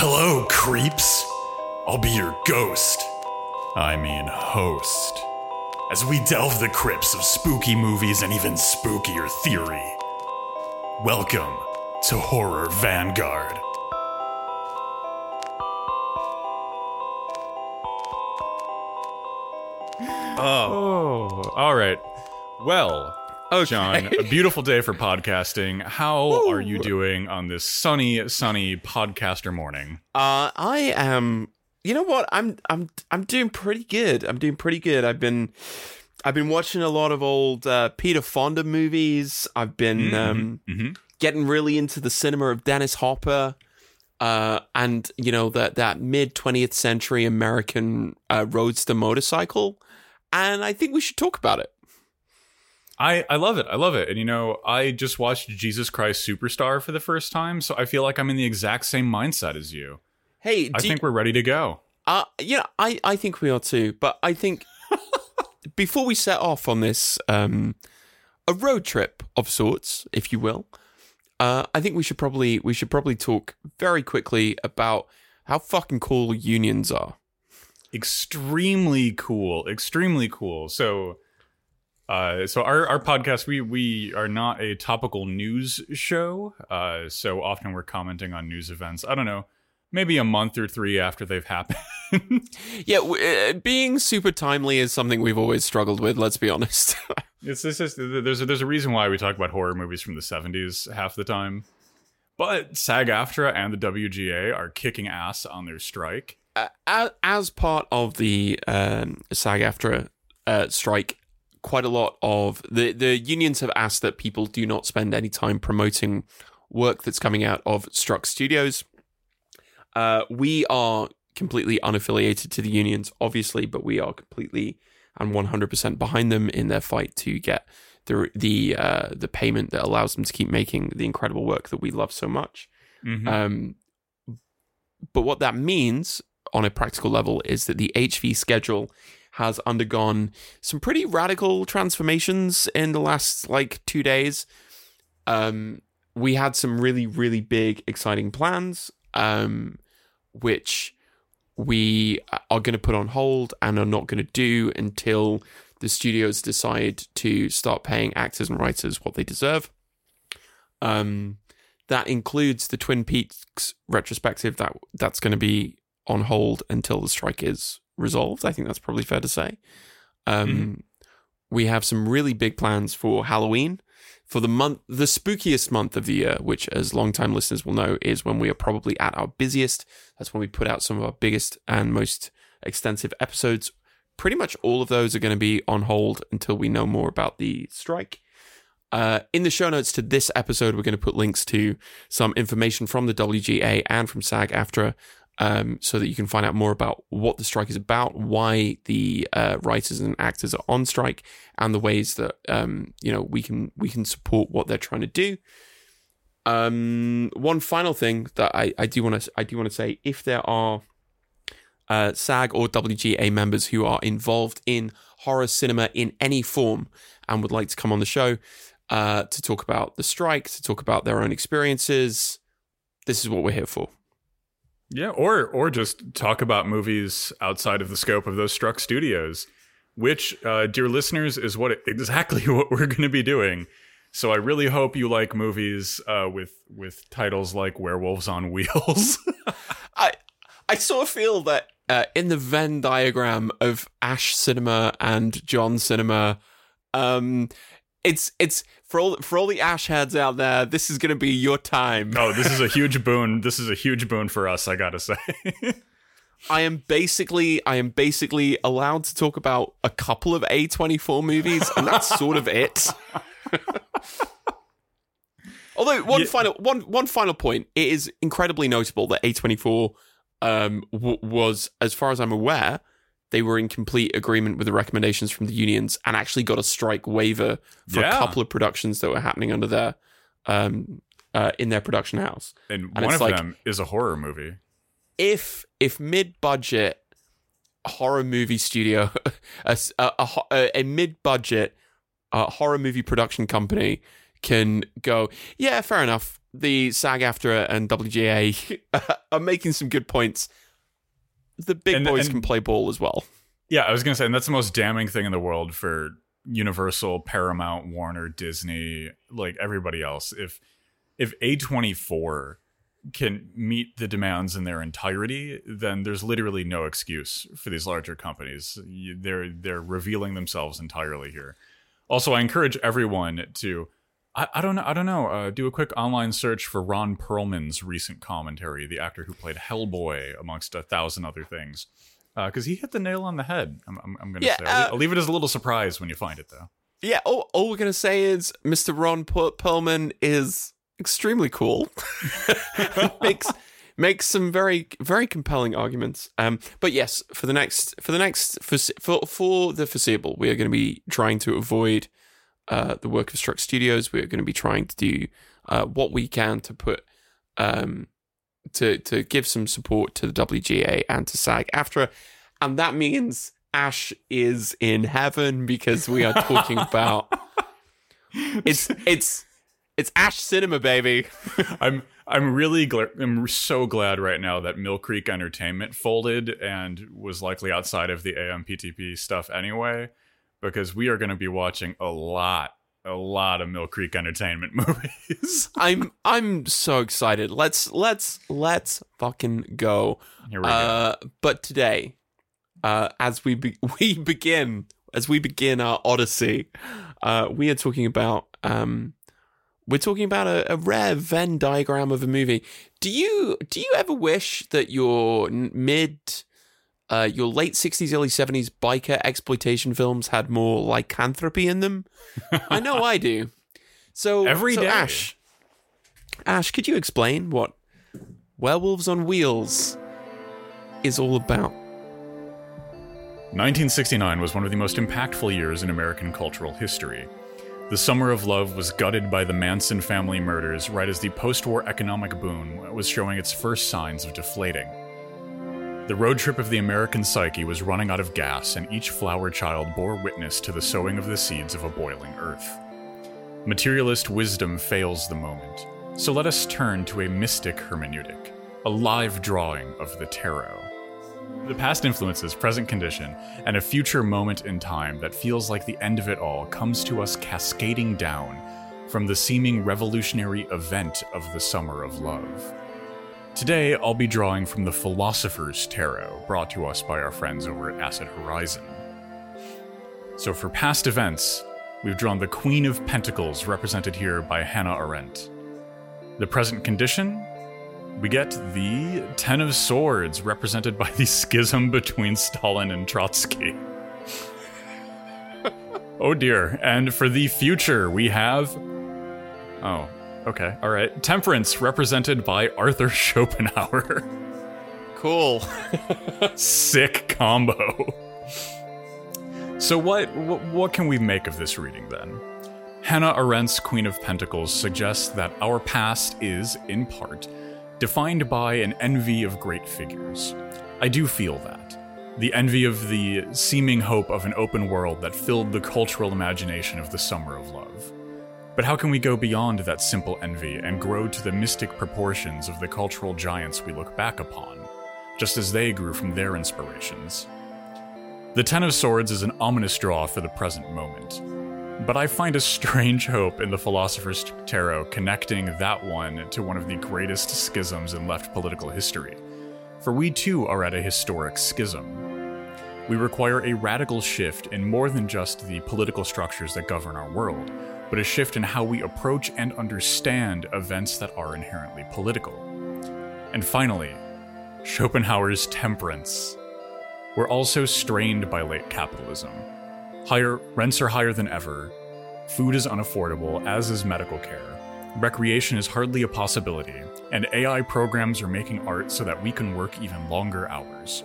Hello, creeps. I'll be your ghost. I mean host. As we delve the crypts of spooky movies and even spookier theory. Welcome to Horror Vanguard. Oh, all right. Well, okay. John, a beautiful day for podcasting. How are you doing on this sunny podcaster morning? I am. You know what? I'm doing pretty good. I've been watching a lot of old Peter Fonda movies. I've been getting really into the cinema of Dennis Hopper. And you know that mid 20th century American roadster motorcycle, and I think we should talk about it. I love it, and you know I just watched Jesus Christ Superstar for the first time, so I feel like I'm in the exact same mindset as you. Hey, I think we're ready to go. Yeah, I think we are too. But I think before we set off on this a road trip of sorts, if you will. I think we should probably talk very quickly about how fucking cool unions are. Extremely cool. So our podcast, we are not a topical news show. So often we're commenting on news events. I don't know, maybe a month or three after they've happened. Yeah, being super timely is something we've always struggled with. Let's be honest. It's there's a reason why we talk about horror movies from the 70s half the time. But SAG-AFTRA and the WGA are kicking ass on their strike. As part of the SAG-AFTRA strike, quite a lot of the unions have asked that people do not spend any time promoting work that's coming out of struck studios. We are completely unaffiliated to the unions, obviously, but we are completely and 100% behind them in their fight to get the payment that allows them to keep making the incredible work that we love so much. Mm-hmm. But what that means on a practical level is that the HV schedule has undergone some pretty radical transformations in the last 2 days. We had some really, really big, exciting plans, which we are going to put on hold and are not going to do until the studios decide to start paying actors and writers what they deserve. That includes the Twin Peaks retrospective that's going to be on hold until the strike is resolved. I think that's probably fair to say. We have some really big plans for Halloween, for the spookiest month of the year, which, as longtime listeners will know, is when we are probably at our busiest. That's when we put out some of our biggest and most extensive episodes. Pretty much all of those are going to be on hold until we know more about the strike. In the show notes to this episode, we're going to put links to some information from the WGA and from SAG-AFTRA, so that you can find out more about what the strike is about, why the writers and actors are on strike, and the ways that we can support what they're trying to do. One final thing that I do want to say: if there are SAG or WGA members who are involved in horror cinema in any form and would like to come on the show to talk about the strike, to talk about their own experiences, this is what we're here for. Yeah, or just talk about movies outside of the scope of those struck studios, which, dear listeners, is exactly what we're going to be doing. So I really hope you like movies with titles like Werewolves on Wheels. I sort of feel that in the Venn diagram of Ash Cinema and John Cinema, it's for all the Ash heads out there, this is going to be your time. Oh, this is a huge boon. This is a huge boon for us, I gotta say. I am basically allowed to talk about a couple of A24 movies, and that's sort of it. Although one final point, it is incredibly notable that A24 was, as far as I'm aware, they were in complete agreement with the recommendations from the unions and actually got a strike waiver for a couple of productions that were happening under their in their production house. And one of them is a horror movie. If mid-budget horror movie studio, a mid-budget horror movie production company can go, yeah, fair enough. The SAG-AFTRA and WGA are making some good points. The big boys can play ball as well. Yeah, I was going to say, and that's the most damning thing in the world for Universal, Paramount, Warner, Disney, like everybody else. If A24 can meet the demands in their entirety, then there's literally no excuse for these larger companies. They're revealing themselves entirely here. Also, I encourage everyone to, I don't know, do a quick online search for Ron Perlman's recent commentary, the actor who played Hellboy, amongst 1,000 other things, because he hit the nail on the head. I'm going to say, I'll leave it as a little surprise when you find it, though. Yeah, all we're going to say is Mr. Ron Perlman is extremely cool. makes some very, very compelling arguments. But yes, for the foreseeable, we are going to be trying to avoid the work of Struck Studios. We are going to be trying to do what we can to put to give some support to the WGA and to SAG-AFTRA, and that means Ash is in heaven, because we are talking about it's Ash Cinema, baby. I'm so glad right now that Mill Creek Entertainment folded and was likely outside of the AMPTP stuff anyway, because we are going to be watching a lot of Mill Creek Entertainment movies. I'm so excited. Let's fucking go. Here we go. But today, as we begin our odyssey, we are talking about a rare Venn diagram of a movie. Do you ever wish that your your late 60s, early 70s biker exploitation films had more lycanthropy in them? I know I do. So every day. Ash, could you explain what Werewolves on Wheels is all about? 1969 was one of the most impactful years in American cultural history. The summer of love was gutted by the Manson family murders right as the post-war economic boom was showing its first signs of deflating. The road trip of the American psyche was running out of gas, and each flower child bore witness to the sowing of the seeds of a boiling earth. Materialist wisdom fails the moment, so let us turn to a mystic hermeneutic, a live drawing of the tarot. The past influences present condition, and a future moment in time that feels like the end of it all comes to us cascading down from the seeming revolutionary event of the Summer of Love. Today, I'll be drawing from the Philosopher's Tarot, brought to us by our friends over at Acid Horizon. So for past events, we've drawn the Queen of Pentacles, represented here by Hannah Arendt. The present condition, we get the Ten of Swords, represented by the schism between Stalin and Trotsky. Oh dear. And for the future, we have... oh, okay. All right. Temperance, represented by Arthur Schopenhauer. Cool. Sick combo. So what can we make of this reading, then? Hannah Arendt's Queen of Pentacles suggests that our past is, in part, defined by an envy of great figures. I do feel that. The envy of the seeming hope of an open world that filled the cultural imagination of the Summer of Love. But how can we go beyond that simple envy and grow to the mystic proportions of the cultural giants we look back upon, just as they grew from their inspirations? The Ten of Swords is an ominous draw for the present moment, but I find a strange hope in the Philosopher's Tarot connecting that one to one of the greatest schisms in left political history, for we too are at a historic schism. We require a radical shift in more than just the political structures that govern our world, but a shift in how we approach and understand events that are inherently political. And finally, Schopenhauer's Temperance. We're also strained by late capitalism. Rents are higher than ever, food is unaffordable, as is medical care, recreation is hardly a possibility, and AI programs are making art so that we can work even longer hours.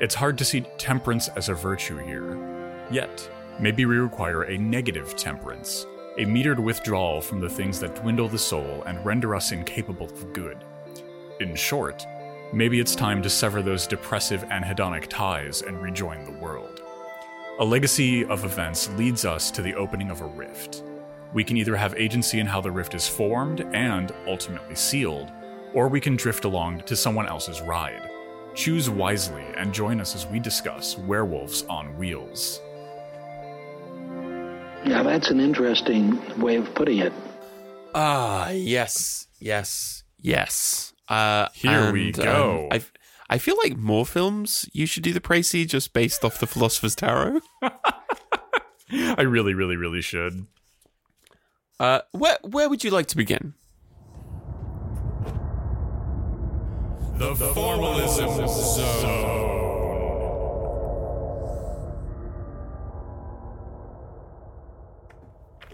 It's hard to see temperance as a virtue here. Yet, maybe we require a negative temperance, a metered withdrawal from the things that dwindle the soul and render us incapable of good. In short, maybe it's time to sever those depressive anhedonic ties and rejoin the world. A legacy of events leads us to the opening of a rift, We can either have agency in how the rift is formed and ultimately sealed, or we can drift along to someone else's ride. Choose wisely and join us as we discuss Werewolves on Wheels. Now that's an interesting way of putting it. Yes. Here we go. I feel like more films you should do the précis just based off the Philosopher's Tarot. I really should. Where would you like to begin? The Formalism Zone.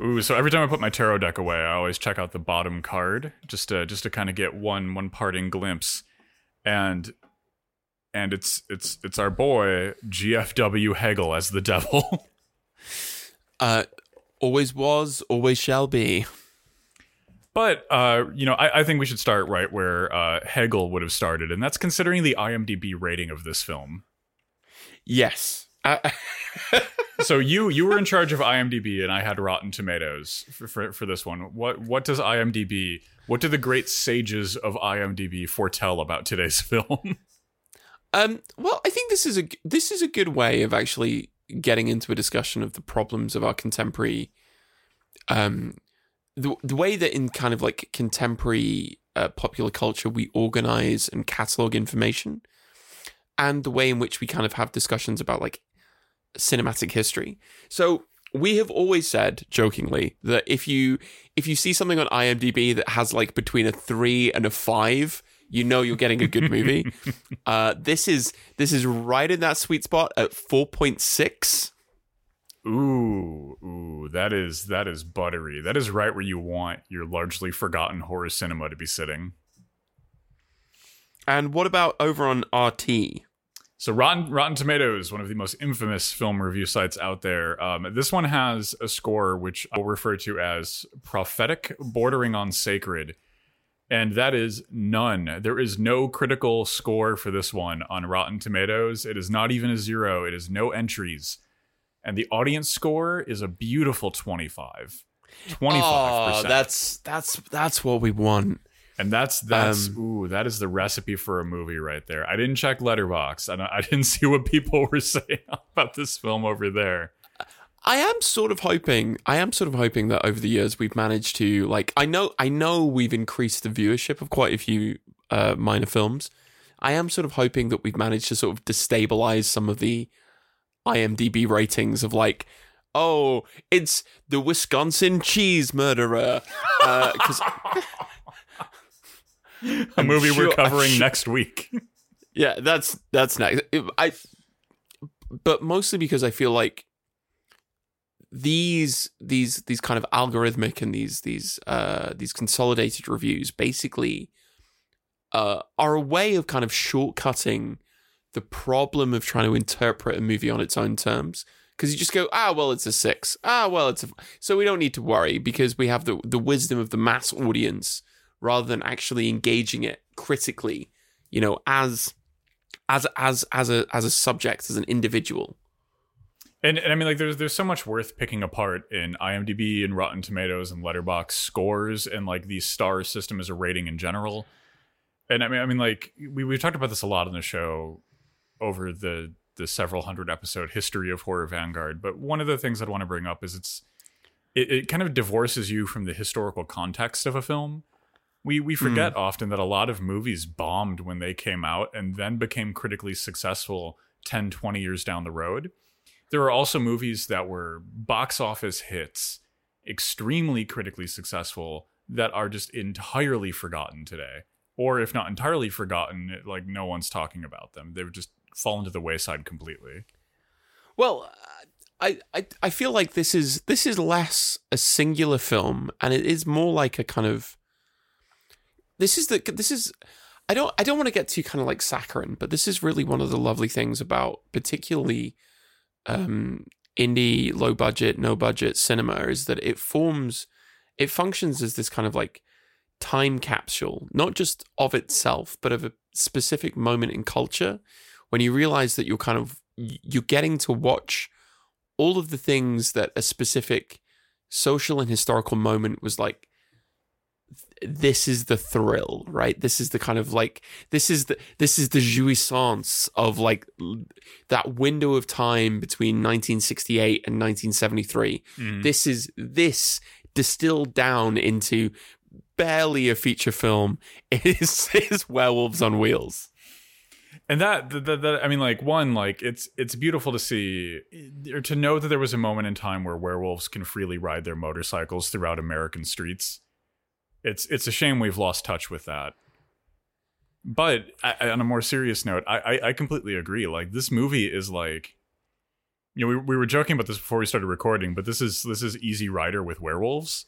Ooh, so every time I put my tarot deck away, I always check out the bottom card just to kind of get one parting glimpse, and it's our boy GFW Hegel as the devil. Always was, always shall be. But I think we should start right where Hegel would have started, and that's considering the IMDb rating of this film. Yes. So you were in charge of IMDb, and I had Rotten Tomatoes for this one. What do the great sages of IMDb foretell about today's film? Well, I think this is a good way of actually getting into a discussion of the problems of our contemporary, the way that in kind of like contemporary popular culture we organize and catalog information, and the way in which we kind of have discussions about like cinematic history. So we have always said jokingly that if you see something on IMDb that has like between a 3 and a 5, you know you're getting a good movie. This is right in that sweet spot at 4.6. Ooh, that is buttery. That is right where you want your largely forgotten horror cinema to be sitting. And what about over on RT? So Rotten Tomatoes, one of the most infamous film review sites out there. This one has a score which I'll refer to as prophetic, bordering on sacred, and that is none. There is no critical score for this one on Rotten Tomatoes. It is not even a 0. It is no entries. And the audience score is a beautiful 25. 25%. Oh, that's what we want. And that is the recipe for a movie right there. I didn't check Letterboxd, and I didn't see what people were saying about this film over there. I am sort of hoping that over the years we've managed to, like, I know we've increased the viewership of quite a few minor films. I am sort of hoping that we've managed to sort of destabilize some of the IMDb ratings of like, oh, it's the Wisconsin cheese murderer. A movie we're covering next week. Yeah, that's next. But mostly because I feel like these kind of algorithmic and these consolidated reviews basically are a way of kind of shortcutting the problem of trying to interpret a movie on its own terms. Because you just go, it's a 6. So we don't need to worry because we have the wisdom of the mass audience, rather than actually engaging it critically, you know, as a subject, as an individual. And I mean, like, there's so much worth picking apart in IMDb and Rotten Tomatoes and Letterboxd scores and like the star system as a rating in general. And I mean, like we've talked about this a lot on the show over the several hundred episode history of Horror Vanguard. But one of the things I'd want to bring up is it kind of divorces you from the historical context of a film. We forget often that a lot of movies bombed when they came out and then became critically successful 10, 20 years down the road. There are also movies that were box office hits, extremely critically successful, that are just entirely forgotten today. Or if not entirely forgotten, like no one's talking about them. They've just fallen to the wayside completely. Well, I feel like this is less a singular film and it is more like a kind of... I don't want to get too kind of like saccharine, but this is really one of the lovely things about particularly indie, low budget, no budget cinema is that it functions as this kind of like time capsule, not just of itself, but of a specific moment in culture when you realize that you're getting to watch all of the things that a specific social and historical moment was like, this is the thrill, right? This is the kind of like, this is the jouissance of like that window of time between 1968 and 1973. Mm. This is this distilled down into barely a feature film is Werewolves on Wheels. And that I mean, like, one, like, it's beautiful to see or to know that there was a moment in time where werewolves can freely ride their motorcycles throughout American streets. It's a shame we've lost touch with that. But on a more serious note, I completely agree. Like, this movie is like, you know, we were joking about this before we started recording, but this is Easy Rider with werewolves.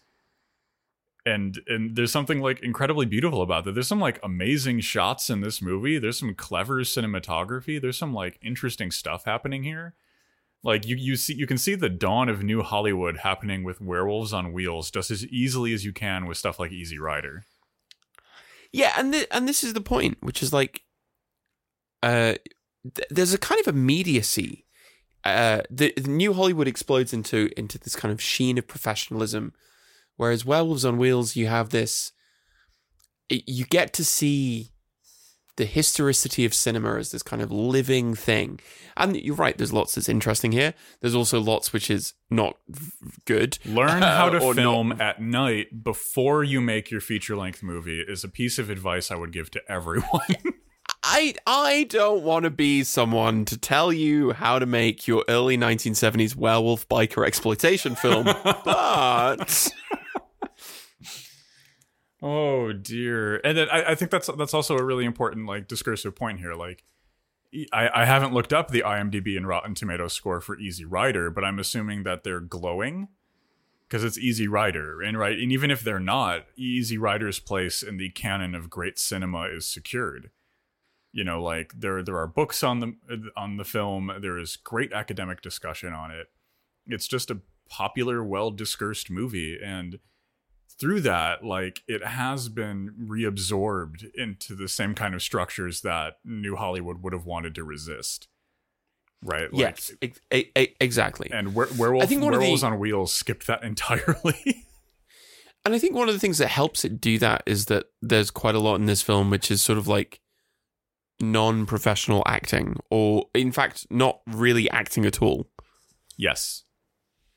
And there's something like incredibly beautiful about that. There's some like amazing shots in this movie. There's some clever cinematography. There's some like interesting stuff happening here. Like you can see the dawn of new Hollywood happening with Werewolves on Wheels just as easily as you can with stuff like Easy Rider. Yeah, and this is the point, which is like, there's a kind of immediacy. The new Hollywood explodes into this kind of sheen of professionalism. Whereas Werewolves on Wheels, you have this, you get to see the historicity of cinema as this kind of living thing. And you're right, there's lots that's interesting here. There's also lots which is not good. Learn how to film at night before you make your feature-length movie is a piece of advice I would give to everyone. I don't want to be someone to tell you how to make your early 1970s werewolf biker exploitation film, but... Oh dear. And then I think that's also a really important like discursive point here. Like I haven't looked up the IMDb and Rotten Tomatoes score for Easy Rider, but I'm assuming that they're glowing because it's Easy Rider. And even if they're not, Easy Rider's place in the canon of great cinema is secured. You know, like there are books on the film. There is great academic discussion on it. It's just a popular, well-discursed movie, and through that, like, it has been reabsorbed into the same kind of structures that new Hollywood would have wanted to resist, right? Like, yes, exactly. And Werewolves on Wheels skipped that entirely. And I think one of the things that helps it do that is that there's quite a lot in this film which is sort of like non-professional acting, or in fact, not really acting at all. Yes.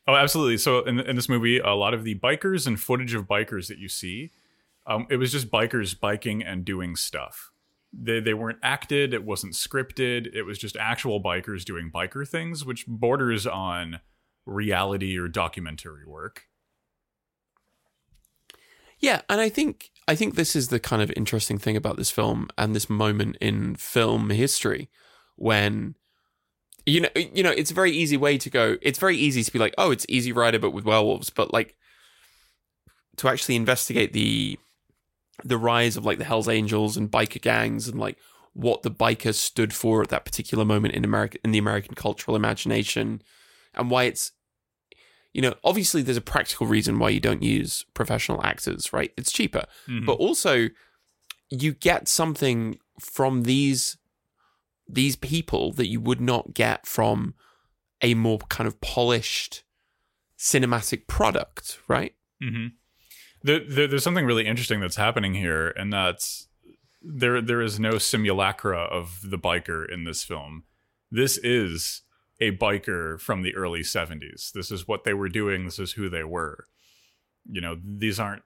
Oh, absolutely. So in this movie, a lot of the bikers and footage of bikers that you see, it was just bikers biking and doing stuff. They weren't acted. It wasn't scripted. It was just actual bikers doing biker things, which borders on reality or documentary work. Yeah, and I think this is the kind of interesting thing about this film and this moment in film history when... You know, it's a very easy way to go. It's very easy to be like, oh, it's Easy Rider, but with werewolves. But like, to actually investigate the rise of like the Hells Angels and biker gangs and like what the biker stood for at that particular moment in America, in the American cultural imagination, and why it's, you know, obviously there's a practical reason why you don't use professional actors, right? It's cheaper, mm-hmm. But also you get something from these people that you would not get from a more kind of polished cinematic product, right? Mm-hmm. There's something really interesting that's happening here, and that's there is no simulacra of the biker in this film. This is a biker from the early 70s. This is what they were doing. This is who they were. You know, these aren't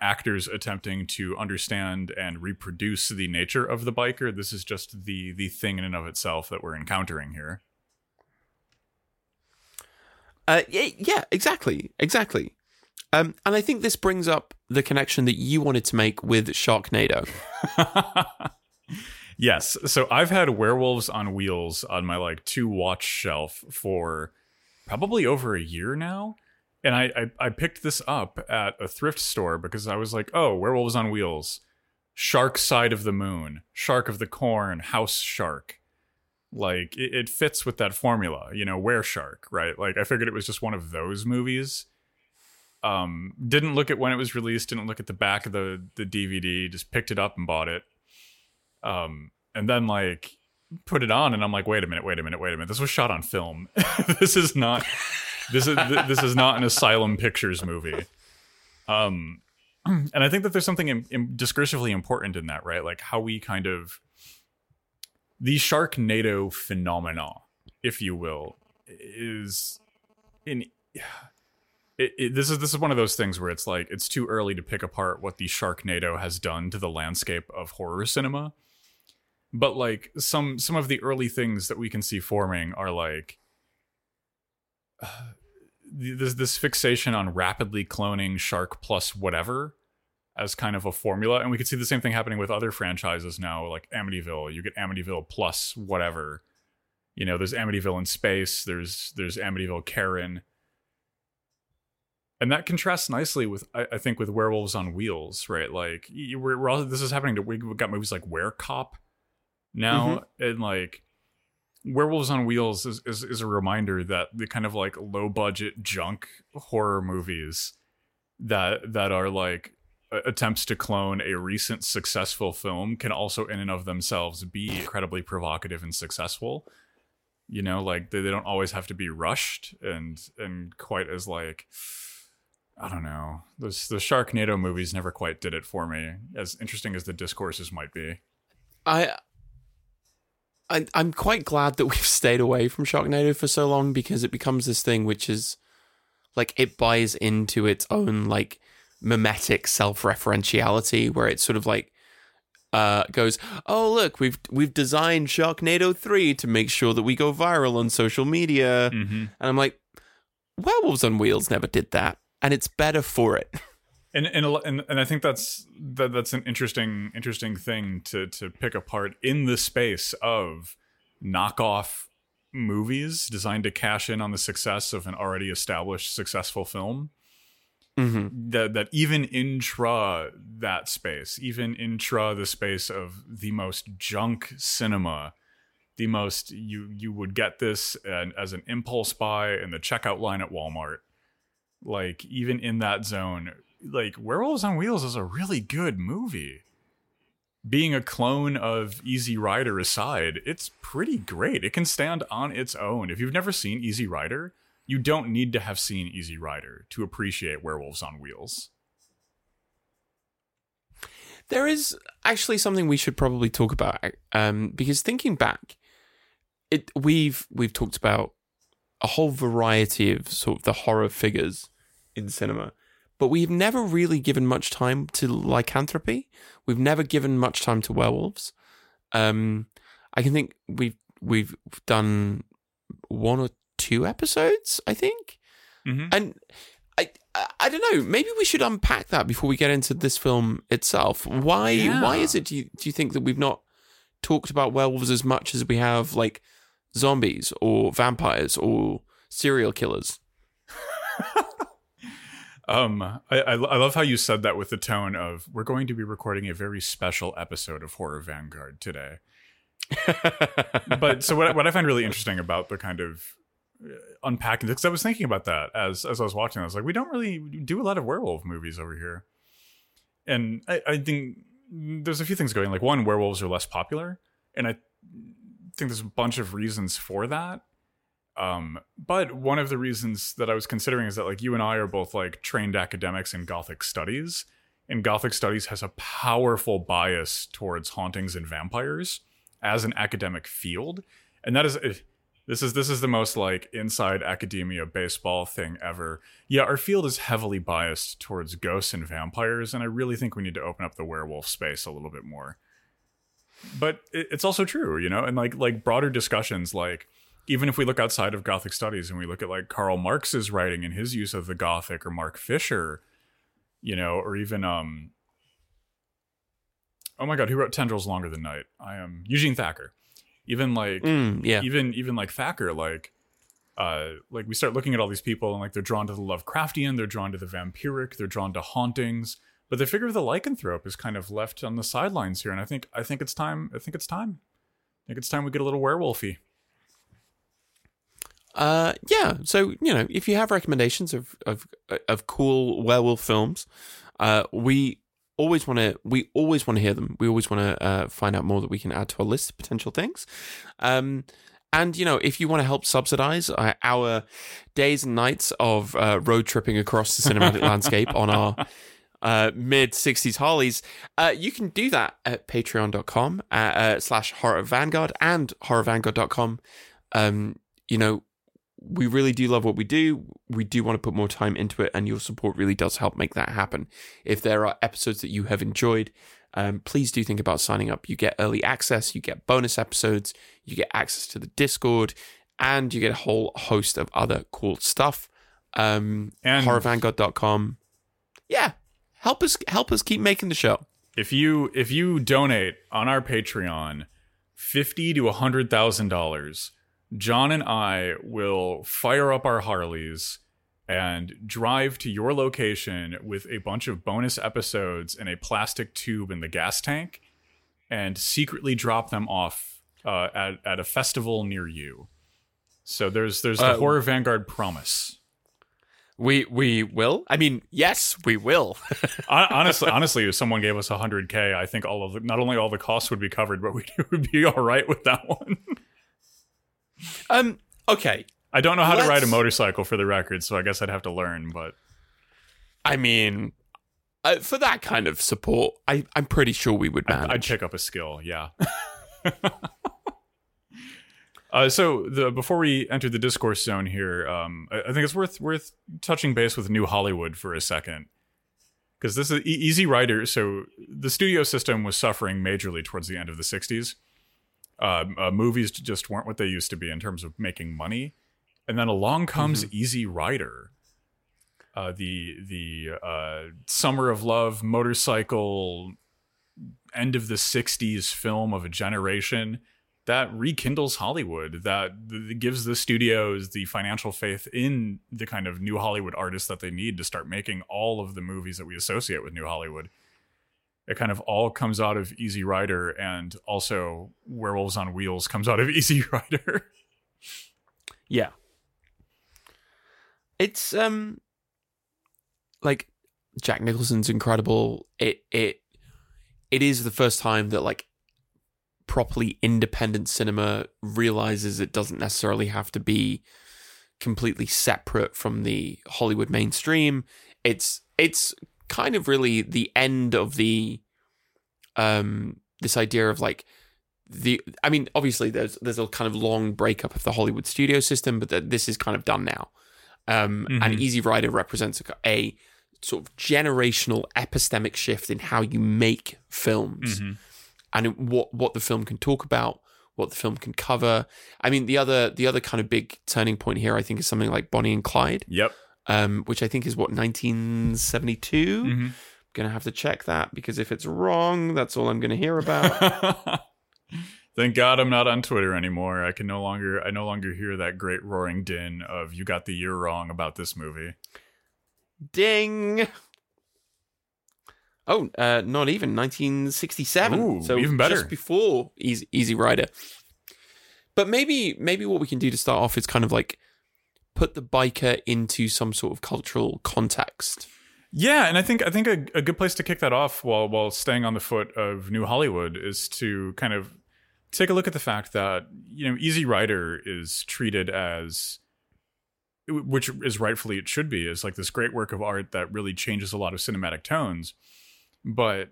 actors attempting to understand and reproduce the nature of the biker. This is just the thing in and of itself that we're encountering here. Yeah, exactly. And I think this brings up the connection that you wanted to make with Sharknado. Yes. So I've had Werewolves on Wheels on my like to watch shelf for probably over a year now. And I picked this up at a thrift store because I was like, oh, Werewolves on Wheels, Shark Side of the Moon, Shark of the Corn, House Shark. Like, it fits with that formula, you know, Were Shark, right? Like, I figured it was just one of those movies. Didn't look at when it was released, didn't look at the back of the DVD, just picked it up and bought it. And then, like, put it on, and I'm like, wait a minute, this was shot on film. This is not... This is not an Asylum Pictures movie. And I think that there's something discursively important in that, right? Like how we kind of the Sharknado phenomena, if you will, is in. This is one of those things where it's like it's too early to pick apart what the Sharknado has done to the landscape of horror cinema. But like some of the early things that we can see forming are like this fixation on rapidly cloning shark plus whatever as kind of a formula. And we could see the same thing happening with other franchises now, like Amityville. You get Amityville plus whatever. You know, there's Amityville in space. There's Amityville Karen. And that contrasts nicely with, I think, with Werewolves on Wheels, right? Like, we're all, this is happening to, we've got movies like Werecop now. Mm-hmm. And like, Werewolves on Wheels is a reminder that the kind of like low budget junk horror movies that are like attempts to clone a recent successful film can also in and of themselves be incredibly provocative and successful. You know, like they don't always have to be rushed and quite as like, I don't know. The Sharknado movies never quite did it for me, as interesting as the discourses might be. I'm quite glad that we've stayed away from Sharknado for so long, because it becomes this thing which is, like, it buys into its own, like, mimetic self-referentiality, where it's sort of like, goes, oh, look, we've designed Sharknado 3 to make sure that we go viral on social media. Mm-hmm. And I'm like, Werewolves on Wheels never did that. And it's better for it. And I think that's an interesting thing to pick apart in the space of knockoff movies designed to cash in on the success of an already established successful film. Mm-hmm. That even intra that space, even intra the space of the most junk cinema, the most you would get this and as an impulse buy in the checkout line at Walmart. Like, even in that zone, like, Werewolves on Wheels is a really good movie. Being a clone of Easy Rider aside, it's pretty great. It can stand on its own. If you've never seen Easy Rider, you don't need to have seen Easy Rider to appreciate Werewolves on Wheels. There is actually something we should probably talk about, because thinking back, we've talked about a whole variety of sort of the horror figures in cinema, but we've never really given much time to lycanthropy. We've never given much time to werewolves. I can think we've done one or two episodes, I think. Mm-hmm. And I don't know, maybe we should unpack that before we get into this film itself. Why is it, do you think that we've not talked about werewolves as much as we have, like, zombies or vampires or serial killers? I love how you said that with the tone of, we're going to be recording a very special episode of Horror Vanguard today. But so what I find really interesting about the kind of unpacking, because I was thinking about that as I was watching, I was like, we don't really do a lot of werewolf movies over here. And I think there's a few things going, like, one, werewolves are less popular. And I think there's a bunch of reasons for that, but one of the reasons that I was considering is that, like, you and I are both, like, trained academics in Gothic studies, and Gothic studies has a powerful bias towards hauntings and vampires as an academic field. And that is this is the most, like, inside academia baseball thing ever. Yeah, our field is heavily biased towards ghosts and vampires, and I really think we need to open up the werewolf space a little bit more. But it's also true, you know, and like broader discussions, like, even if we look outside of Gothic studies and we look at, like, Karl Marx's writing and his use of the Gothic, or Mark Fisher, you know, or even oh my God, who wrote Tendrils Longer Than Night? I am Eugene Thacker. Even like even like Thacker, like we start looking at all these people and, like, they're drawn to the Lovecraftian, they're drawn to the vampiric, they're drawn to hauntings. But the figure of the lycanthrope is kind of left on the sidelines here, and I think it's time. I think it's time we get a little werewolfy. Yeah. So, you know, if you have recommendations of cool werewolf films, we always want to hear them. We always want to find out more that we can add to our list of potential things. And, you know, if you want to help subsidize our days and nights of road tripping across the cinematic landscape on our mid-60s Harleys, you can do that at patreon.com / Horror Vanguard and horrorvanguard.com. You know, we really do love what we do. We do want to put more time into it, and your support really does help make that happen. If there are episodes that you have enjoyed, please do think about signing up. You get early access, you get bonus episodes, you get access to the Discord, and you get a whole host of other cool stuff. And horrorvanguard.com. Yeah. Help us keep making the show. If you donate on our Patreon $50,000 to $100,000, John and I will fire up our Harleys and drive to your location with a bunch of bonus episodes and a plastic tube in the gas tank, and secretly drop them off at a festival near you. So there's the Horror Vanguard promise. We will. I mean, yes, we will. honestly, if someone gave us $100,000, I think not only all the costs would be covered, but we would be all right with that one. Okay. I don't know how to ride a motorcycle, for the record, so I guess I'd have to learn, but... I mean, for that kind of support, I'm pretty sure we would manage. I'd pick up a skill, yeah. So before we enter the discourse zone here, I think it's worth touching base with New Hollywood for a second. Because this is Easy Rider, so the studio system was suffering majorly towards the end of the 60s. Movies just weren't what they used to be in terms of making money. And then along comes Easy Rider, the Summer of Love motorcycle end of the 60s film of a generation that rekindles Hollywood, that gives the studios the financial faith in the kind of new Hollywood artists that they need to start making all of the movies that we associate with new Hollywood. It kind of all comes out of Easy Rider, and also Werewolves on Wheels comes out of Easy Rider. Yeah. It's like Jack Nicholson's incredible. It is the first time that like properly independent cinema realizes it doesn't necessarily have to be completely separate from the Hollywood mainstream. It's kind of really the end of the this idea of like obviously there's a kind of long breakup of the Hollywood studio system, but this is kind of done now. And Easy Rider represents a sort of generational epistemic shift in how you make films and what the film can talk about, what the film can cover. I mean, the other kind of big turning point here, I think, is something like Bonnie and Clyde. Yep. Which I think is 1972. I'm gonna have to check that, because if it's wrong, that's all I'm gonna hear about. Thank God I'm not on Twitter anymore. I no longer hear that great roaring din of "you got the year wrong about this movie." Ding. Oh, not even 1967. Ooh, so even better. Just before Easy Rider. But maybe what we can do to start off is kind of like put the biker into some sort of cultural context. Yeah, and I think a good place to kick that off while staying on the foot of New Hollywood is to kind of take a look at the fact that, you know, Easy Rider is treated as, which is rightfully it should be, is like this great work of art that really changes a lot of cinematic tones, but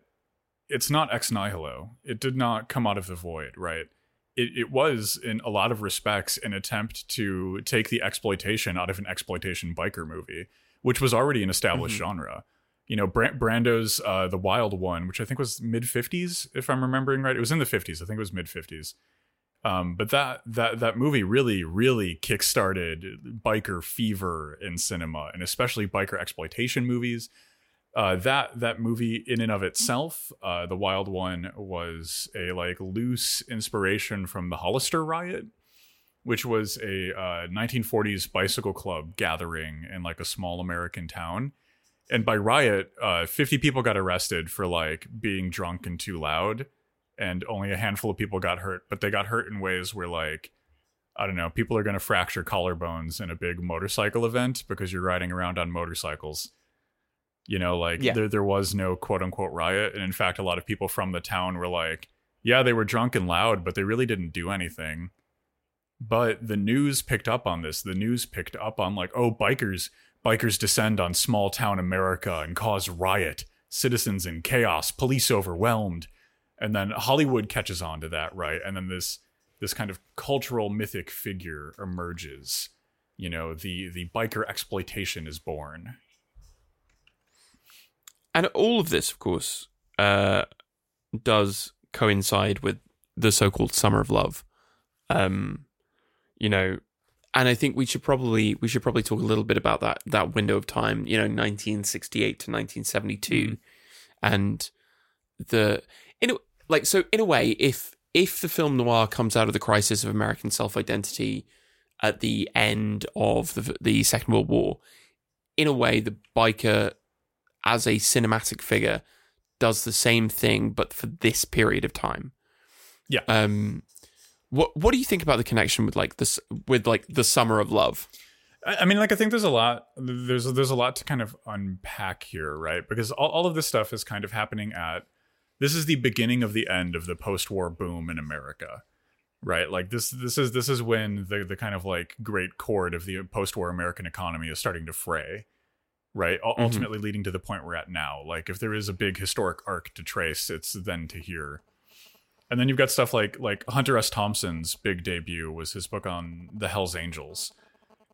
it's not ex nihilo. It did not come out of the void, right? It was, in a lot of respects, an attempt to take the exploitation out of an exploitation biker movie, which was already an established genre. You know, Brando's The Wild One, which I think was mid-50s, if I'm remembering right. It was in the 50s. I think it was mid-50s. But that movie really, really kickstarted biker fever in cinema, and especially biker exploitation movies. That movie in and of itself, The Wild One, was a like loose inspiration from the Hollister Riot, which was a 1940s bicycle club gathering in like a small American town. And by riot, 50 people got arrested for like being drunk and too loud, and only a handful of people got hurt. But they got hurt in ways where, like, I don't know, people are going to fracture collarbones in a big motorcycle event because you're riding around on motorcycles. You know, like, yeah. There was no quote unquote riot. And in fact, a lot of people from the town were like, yeah, they were drunk and loud, but they really didn't do anything. But the news picked up on this. The news picked up on like, oh, bikers descend on small town America and cause riot, citizens in chaos, police overwhelmed. And then Hollywood catches on to that, right? And then this kind of cultural mythic figure emerges. You know, the biker exploitation is born. And all of this, of course, does coincide with the so-called Summer of Love. You know, and I think we should probably talk a little bit about that window of time, you know, 1968 to 1972. Mm-hmm. And in a way, if the film noir comes out of the crisis of American self-identity at the end of the Second World War, in a way, the biker as a cinematic figure does the same thing, but for this period of time. Yeah. What do you think about the connection with like this, with like the Summer of Love? I mean, like, I think there's a lot to kind of unpack here, right? Because all of this stuff is kind of happening at, this is the beginning of the end of the post-war boom in America, right? Like this is when the kind of like great chord of the post-war American economy is starting to fray, right? Mm-hmm. Ultimately leading to the point we're at now. Like if there is a big historic arc to trace, it's then to here. And then you've got stuff like Hunter S. Thompson's big debut was his book on the Hells Angels,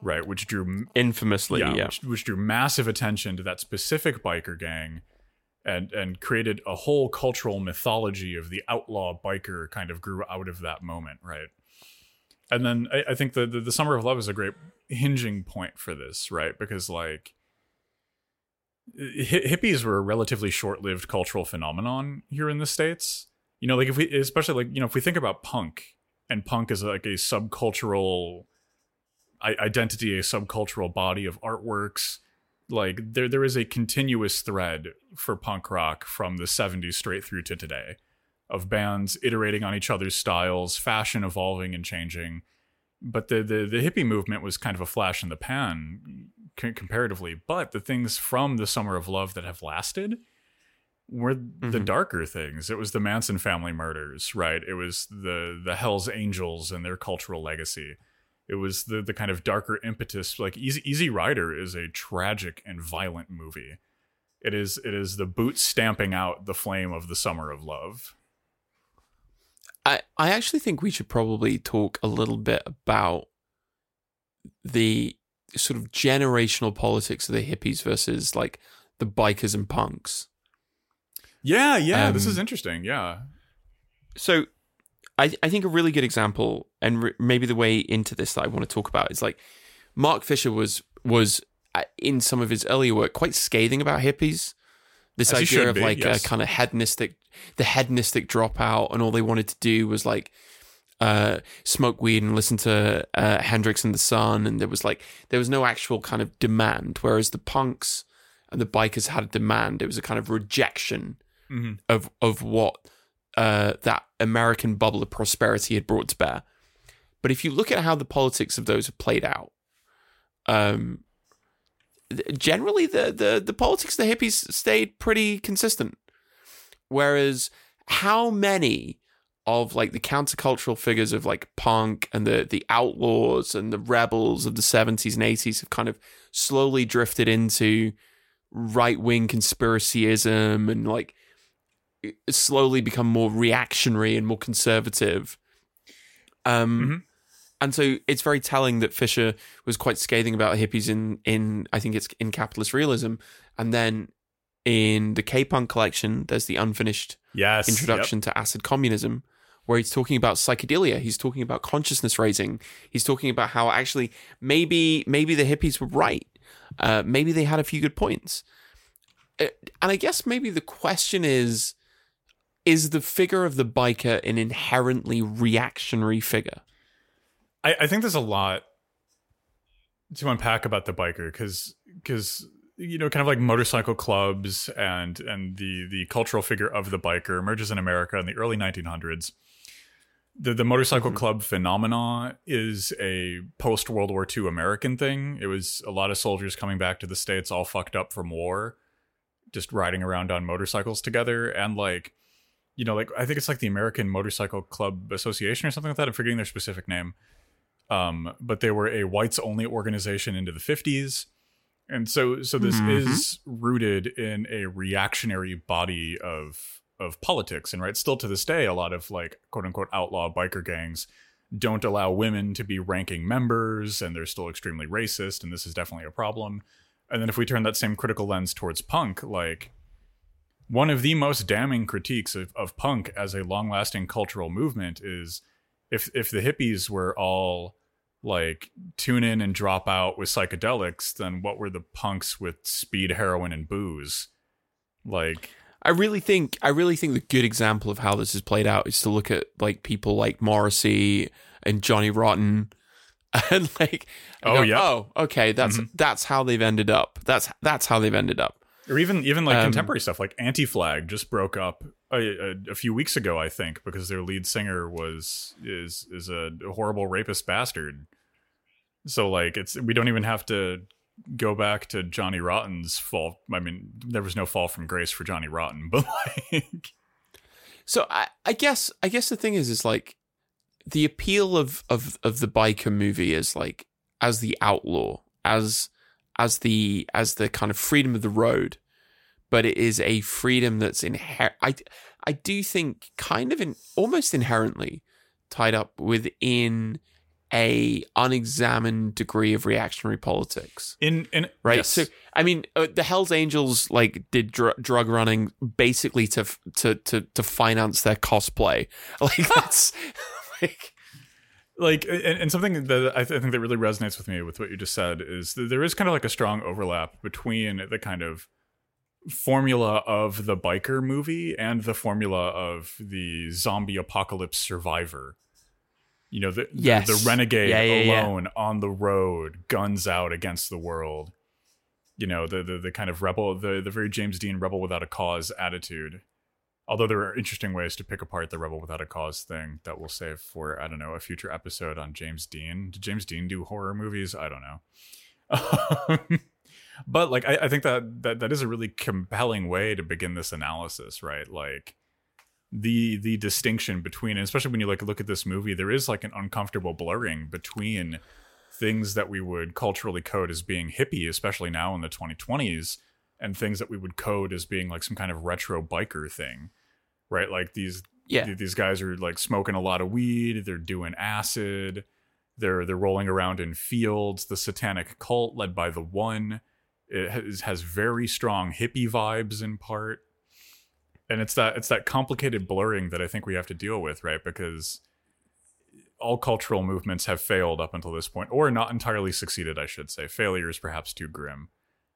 right? Which drew... Infamously, yeah. Which drew massive attention to that specific biker gang and created a whole cultural mythology of the outlaw biker kind of grew out of that moment, right? And then I think the Summer of Love is a great hinging point for this, right? Because like... hippies were a relatively short-lived cultural phenomenon here in the States. You know, like if we, especially like, you know, if we think about punk, and punk is like a subcultural identity, a subcultural body of artworks, like there is a continuous thread for punk rock from the 70s straight through to today of bands iterating on each other's styles, fashion evolving and changing. But the hippie movement was kind of a flash in the pan comparatively. But the things from the Summer of Love that have lasted were the mm-hmm. darker things. It was the Manson family murders, right? It was the Hells Angels and their cultural legacy. It was the kind of darker impetus. Like Easy Rider is a tragic and violent movie. It is the boot stamping out the flame of the Summer of Love. I actually think we should probably talk a little bit about the sort of generational politics of the hippies versus like the bikers and punks. Yeah, this is interesting. Yeah. So I think a really good example, and maybe the way into this that I want to talk about is like Mark Fisher was in some of his earlier work quite scathing about hippies. This As idea of be, like yes. a kind of hedonistic dropout, and all they wanted to do was like smoke weed and listen to Hendrix and the Sun, and there was no actual kind of demand, whereas the punks and the bikers had a demand. It was a kind of rejection mm-hmm. of what that American bubble of prosperity had brought to bear. But if you look at how the politics of those have played out, generally the politics of the hippies stayed pretty consistent. Whereas how many of like the countercultural figures of like punk and the outlaws and the rebels of the 70s and 80s have kind of slowly drifted into right-wing conspiracyism and like slowly become more reactionary and more conservative. Mm-hmm. And so it's very telling that Fisher was quite scathing about hippies in I think it's in Capitalist Realism, and then in the K-Punk collection there's the unfinished introduction to Acid Communism, where he's talking about psychedelia, he's talking about consciousness raising, he's talking about how actually maybe the hippies were right. Maybe they had a few good points. And I guess maybe the question is the figure of the biker an inherently reactionary figure? I think there's a lot to unpack about the biker because you know, kind of like motorcycle clubs and the cultural figure of the biker emerges in America in the early 1900s. The motorcycle mm-hmm. club phenomena is a post-World War II American thing. It was a lot of soldiers coming back to the States all fucked up from war, just riding around on motorcycles together. And like, you know, like I think it's like the American Motorcycle Club Association or something like that. I'm forgetting their specific name. But they were a whites only organization into the 50s. And so this is rooted in a reactionary body of politics. And right, still to this day, a lot of like quote unquote outlaw biker gangs don't allow women to be ranking members, and they're still extremely racist. And this is definitely a problem. And then if we turn that same critical lens towards punk, like one of the most damning critiques of punk as a long lasting cultural movement is if the hippies were all like tune in and drop out with psychedelics, then what were the punks with speed, heroin, and booze? Like, I really think the good example of how this is played out is to look at like people like Morrissey and Johnny Rotten, and like, that's how they've ended up. That's how they've ended up. Or even like contemporary stuff, like Anti-Flag just broke up a few weeks ago, I think, because their lead singer is a horrible rapist bastard. So like, we don't even have to go back to Johnny Rotten's fall. I mean, there was no fall from grace for Johnny Rotten, but like, so I guess the thing is like the appeal of the biker movie is like as the outlaw, as the kind of freedom of the road, but it is a freedom that's inherent. I do think kind of almost inherently tied up within a unexamined degree of reactionary politics. Right. Yes. So I mean, the Hells Angels like did drug running basically to finance their cosplay. Like that's like. Like, and something that I think that really resonates with me with what you just said is that there is kind of like a strong overlap between the kind of formula of the biker movie and the formula of the zombie apocalypse survivor. You know, the renegade alone on the road, guns out against the world. You know, the kind of rebel, the very James Dean rebel without a cause attitude. Although there are interesting ways to pick apart the Rebel Without a Cause thing that we'll save for, I don't know, a future episode on James Dean. Did James Dean do horror movies? I don't know. But like, I think that is a really compelling way to begin this analysis, right? Like the distinction between, and especially when you like look at this movie, there is like an uncomfortable blurring between things that we would culturally code as being hippie, especially now in the 2020s, and things that we would code as being like some kind of retro biker thing. Right, like these guys are like smoking a lot of weed. They're doing acid. They're rolling around in fields. The Satanic cult led by the One, it has very strong hippie vibes in part, and it's that complicated blurring that I think we have to deal with, right? Because all cultural movements have failed up until this point, or not entirely succeeded, I should say. Failure is perhaps too grim,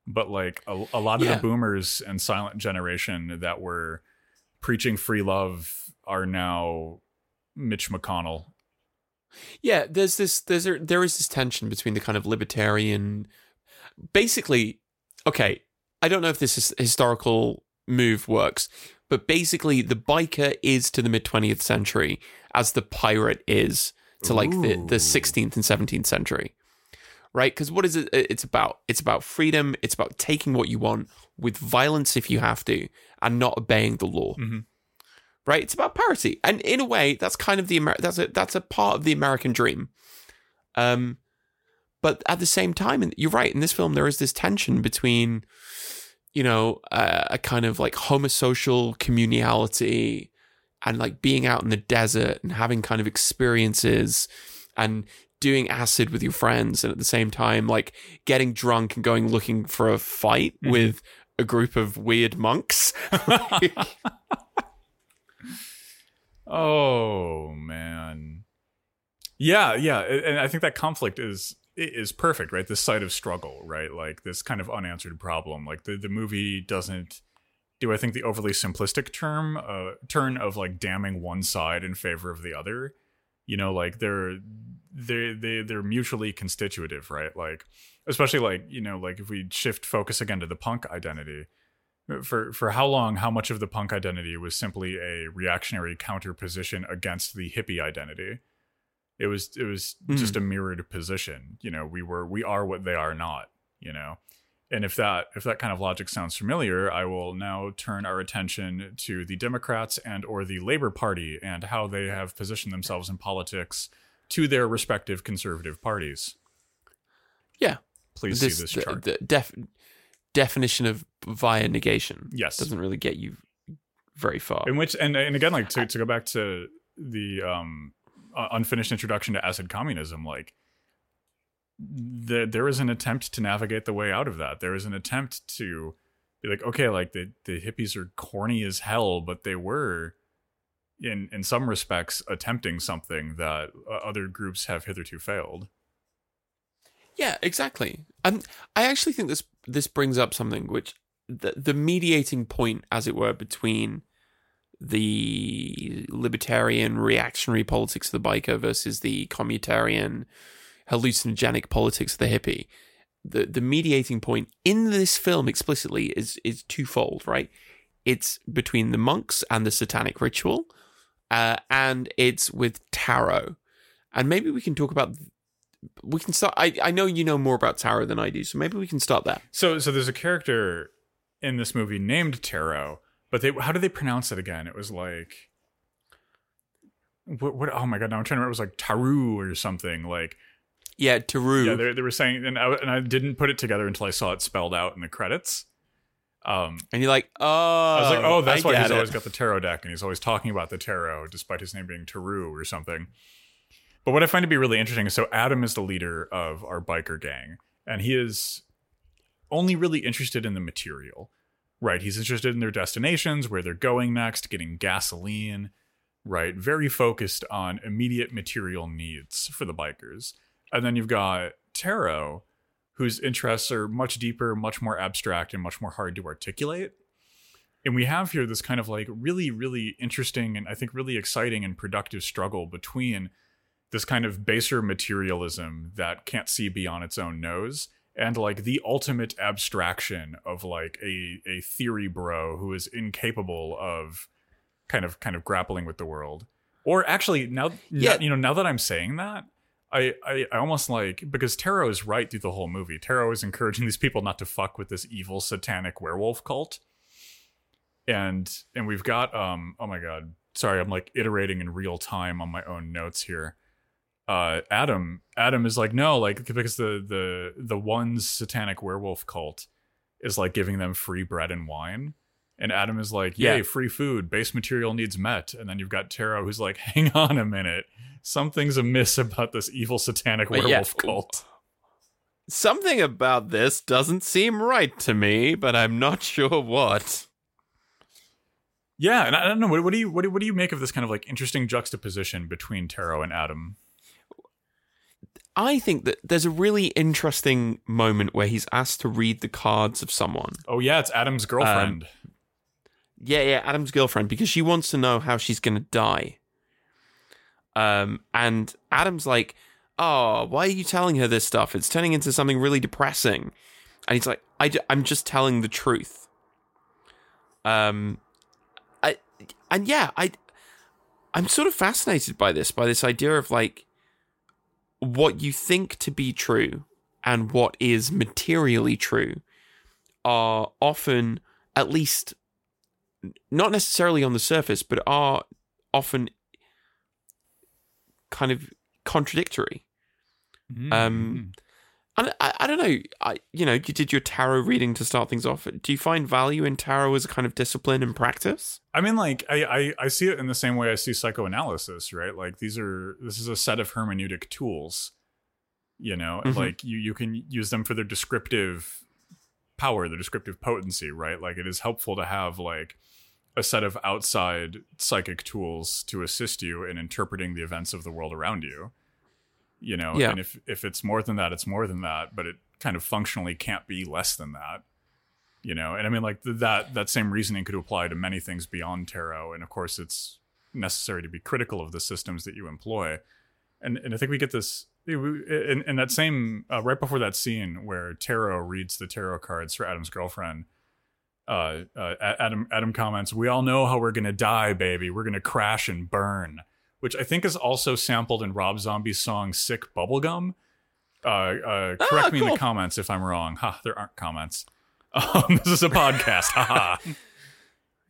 but like a lot of the boomers and silent generation that were preaching free love are now Mitch McConnell. Yeah, there is this tension between the kind of libertarian, basically. Okay, I don't know if this is historical move works, but basically the biker is to the mid 20th century as the pirate is to like the 16th and 17th century, right? Because what is it? It's about freedom. It's about taking what you want with violence if you have to, and not obeying the law, right? It's about parity, and in a way, that's kind of that's a part of the American dream. But at the same time, and you're right, in this film, there is this tension between, you know, a kind of like homosocial communality and like being out in the desert and having kind of experiences and doing acid with your friends, and at the same time, like getting drunk and going looking for a fight with a group of weird monks. Oh man, yeah, and I think that conflict is perfect, right? This side of struggle, right? Like this kind of unanswered problem. Like the movie doesn't do, I think, the overly simplistic turn of like damning one side in favor of the other. You know, like they're mutually constitutive, right? Like, especially like, you know, like if we shift focus again to the punk identity, for how long, how much of the punk identity was simply a reactionary counterposition against the hippie identity? It was just a mirrored position. You know, we are what they are not, you know? And if that kind of logic sounds familiar, I will now turn our attention to the Democrats and or the Labor Party and how they have positioned themselves in politics to their respective conservative parties. Yeah. Please see this chart. The definition of via negation. Yes. Doesn't really get you very far. In which, and again, like to go back to the unfinished introduction to acid communism, like there is an attempt to navigate the way out of that. There is an attempt to be like, okay, like the hippies are corny as hell, but they were in some respects attempting something that other groups have hitherto failed. Yeah, exactly. And I actually think this brings up something which the mediating point, as it were, between the libertarian reactionary politics of the biker versus the communitarian hallucinogenic politics of the hippie. The mediating point in this film explicitly is twofold, right? It's between the monks and the satanic ritual, and it's with tarot. And maybe we can talk about... We can start... I know you know more about tarot than I do, so maybe we can start there. So there's a character in this movie named Tarot, but how do they pronounce it again? It was like... What? Oh my God, now I'm trying to remember. It was like Tarot or something, like... Yeah, Tarot. Yeah, they were saying, and I didn't put it together until I saw it spelled out in the credits. And you're like, oh, I was like, oh, that's why he's always got the tarot deck, and he's always talking about the tarot, despite his name being Tarot or something. But what I find to be really interesting is, so Adam is the leader of our biker gang, and he is only really interested in the material, right? He's interested in their destinations, where they're going next, getting gasoline, right? Very focused on immediate material needs for the bikers. And then you've got Tarot, whose interests are much deeper, much more abstract, and much more hard to articulate. And we have here this kind of like really, really interesting and I think really exciting and productive struggle between this kind of baser materialism that can't see beyond its own nose and like the ultimate abstraction of like a theory bro who is incapable of kind of grappling with the world. Or actually, now that I'm saying that, I almost like, because Tarot is right through the whole movie. Tarot is encouraging these people not to fuck with this evil satanic werewolf cult. And we've got, oh my God, sorry, I'm like iterating in real time on my own notes here. Adam is like, no, like, because the one satanic werewolf cult is like giving them free bread and wine. And Adam is like, yay, yeah, free food, base material needs met. And then you've got Tarot who's like, hang on a minute. Something's amiss about this evil satanic werewolf cult. Something about this doesn't seem right to me, but I'm not sure what. Yeah, and I don't know. What do you make of this kind of like interesting juxtaposition between Tarot and Adam? I think that there's a really interesting moment where he's asked to read the cards of someone. Oh yeah, it's Adam's girlfriend. Adam's girlfriend, because she wants to know how she's going to die. And Adam's like, oh, why are you telling her this stuff? It's turning into something really depressing. And he's like, I'm just telling the truth. I'm sort of fascinated by this idea of like what you think to be true and what is materially true are often, at least not necessarily on the surface, but are often kind of contradictory. And I don't know, you did your tarot reading to start things off. Do you find value in tarot as a kind of discipline and practice? I mean, like I see it in the same way I see psychoanalysis, right? Like this is a set of hermeneutic tools, mm-hmm. like you can use them for their descriptive power, their descriptive potency, right? Like it is helpful to have like a set of outside psychic tools to assist you in interpreting the events of the world around you, yeah. And if it's more than that, it's more than that, but it kind of functionally can't be less than that, And I mean, like that same reasoning could apply to many things beyond tarot. And of course, it's necessary to be critical of the systems that you employ. And I think we get this in that same right before that scene where Tarot reads the tarot cards for Adam's girlfriend. Adam comments, we all know how we're gonna die, baby, we're gonna crash and burn, which I think is also sampled in Rob Zombie's song Sick Bubblegum. Correct me in the comments if I'm wrong. There aren't comments. This is a podcast.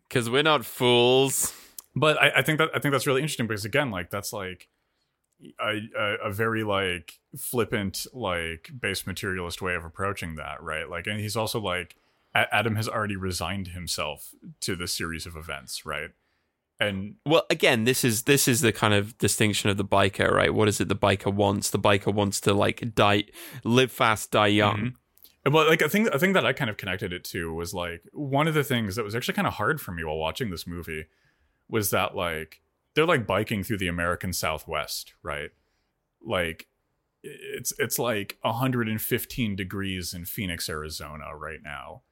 Because we're not fools. But I think that's really interesting, because again, like that's like a very like flippant, like base materialist way of approaching that, right? Like, and he's also like, Adam has already resigned himself to the series of events, right? And well, again, this is the kind of distinction of the biker, right? What is it the biker wants? The biker wants to like die, live fast, die young. Mm-hmm. And well, like I think that I kind of connected it to was like one of the things that was actually kind of hard for me while watching this movie was that like they're like biking through the American Southwest, right? Like it's like 115 degrees in Phoenix, Arizona right now.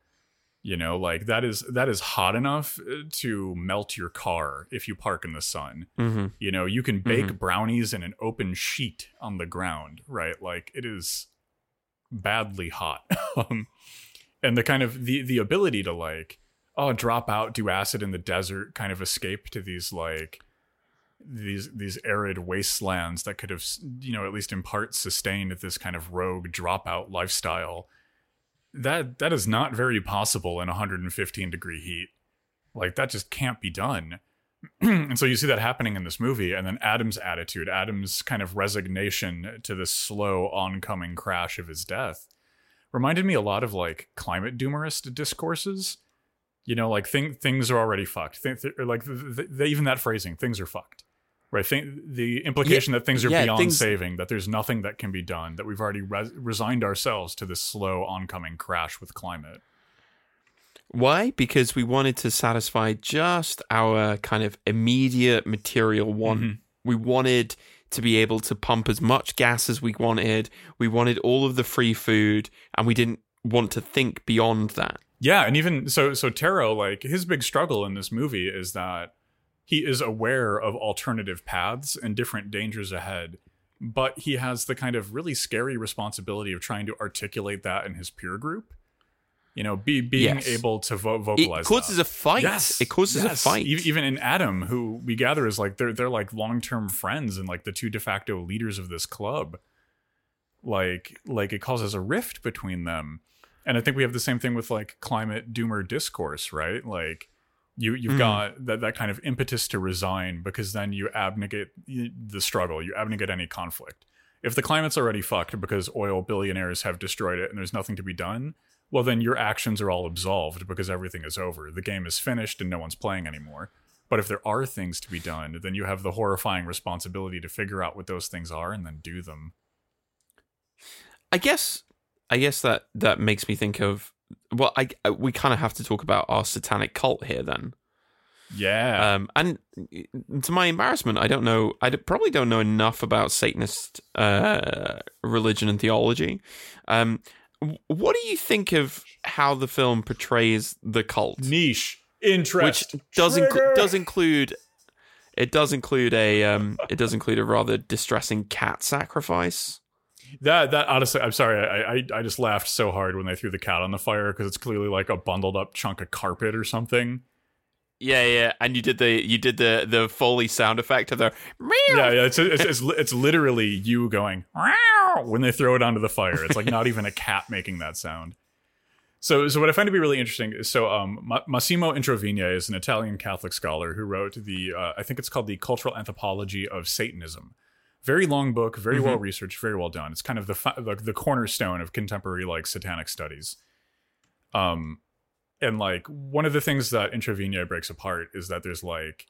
You know, like that is hot enough to melt your car if you park in the sun. Mm-hmm. You know, you can bake brownies in an open sheet on the ground, right? Like it is badly hot. And the kind of the ability to like, oh, drop out, do acid in the desert, kind of escape to these like these arid wastelands that could have, you know, at least in part sustained this kind of rogue dropout lifestyle. That is not very possible in 115 degree heat. Like that just can't be done. And so you see that happening in this movie. And then Adam's attitude, Adam's kind of resignation to this slow oncoming crash of his death reminded me a lot of like climate doomerist discourses, you know, like things are already fucked. Even that phrasing, things are fucked. Right. The implication that things are beyond saving, that there's nothing that can be done, that we've already resigned ourselves to this slow oncoming crash with climate. Why? Because we wanted to satisfy just our kind of immediate material want. Mm-hmm. We wanted to be able to pump as much gas as we wanted. We wanted all of the free food, and we didn't want to think beyond that. Yeah. And even so Taro, like his big struggle in this movie is that he is aware of alternative paths and different dangers ahead, but he has the kind of really scary responsibility of trying to articulate that in his peer group. You know, being able to vocalize. It causes that. A fight. Yes, it causes a fight. Even in Adam, who we gather is like they're like long-term friends and like the two de facto leaders of this club. Like it causes a rift between them, and I think we have the same thing with like climate doomer discourse, right? Like. You've got that kind of impetus to resign because then you abnegate the struggle. You abnegate any conflict. If the climate's already fucked because oil billionaires have destroyed it and there's nothing to be done, well, then your actions are all absolved because everything is over. The game is finished and no one's playing anymore. But if there are things to be done, then you have the horrifying responsibility to figure out what those things are and then do them. I guess that makes me think of... Well, we kind of have to talk about our satanic cult here then. Yeah. And to my embarrassment, I don't know. I probably don't know enough about Satanist religion and theology. What do you think of how the film portrays the cult? Niche interest, which does include a rather distressing cat sacrifice. That honestly, I'm sorry, I just laughed so hard when they threw the cat on the fire because it's clearly like a bundled up chunk of carpet or something. Yeah, and you did the Foley sound effect of the meow. Yeah, it's literally you going meow when they throw it onto the fire. It's like not even a cat making that sound. So what I find to be really interesting is Massimo Introvigne is an Italian Catholic scholar who wrote the I think it's called The Cultural Anthropology of Satanism. Very long book, very well researched, very well done. It's kind of the cornerstone of contemporary like satanic studies. And like one of the things that Introvigne breaks apart is that there's like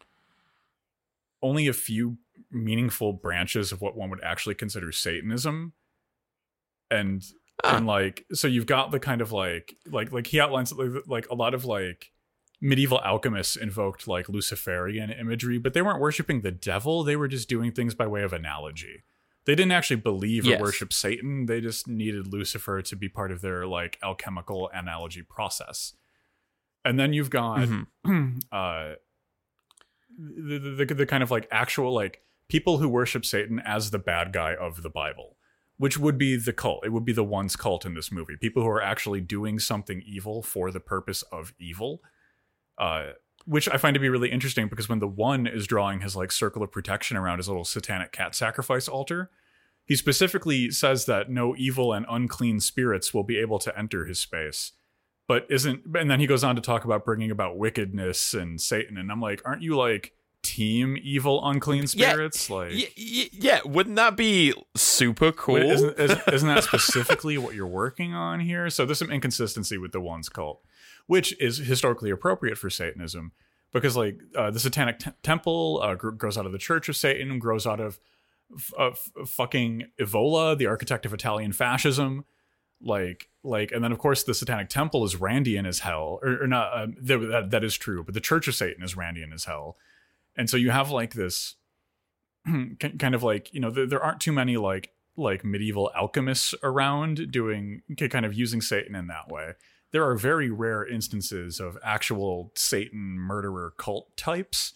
only a few meaningful branches of what one would actually consider Satanism. And like, so you've got the kind of like he outlines like a lot of like medieval alchemists invoked like Luciferian imagery, but they weren't worshiping the devil. They were just doing things by way of analogy. They didn't actually believe or worship Satan. They just needed Lucifer to be part of their like alchemical analogy process. And then you've got the kind of like actual like people who worship Satan as the bad guy of the Bible, which would be the cult. It would be the one's cult in this movie. People who are actually doing something evil for the purpose of evil. Which I find to be really interesting because when the one is drawing his like circle of protection around his little satanic cat sacrifice altar, he specifically says that no evil and unclean spirits will be able to enter his space, but isn't. And then he goes on to talk about bringing about wickedness and Satan. And I'm like, aren't you like team evil unclean spirits. Wouldn't that be super cool? Isn't that specifically what you're working on here? So there's some inconsistency with the Ones cult, which is historically appropriate for Satanism, because like the Satanic Temple grows out of the Church of Satan, grows out of fucking Evola, the architect of Italian fascism. And then of course the Satanic Temple is Randian as hell, or not. That is true, but the Church of Satan is Randian as hell, and so you have like this kind of like, you know, there aren't too many like medieval alchemists around doing kind of using Satan in that way. There are very rare instances of actual Satan murderer cult types.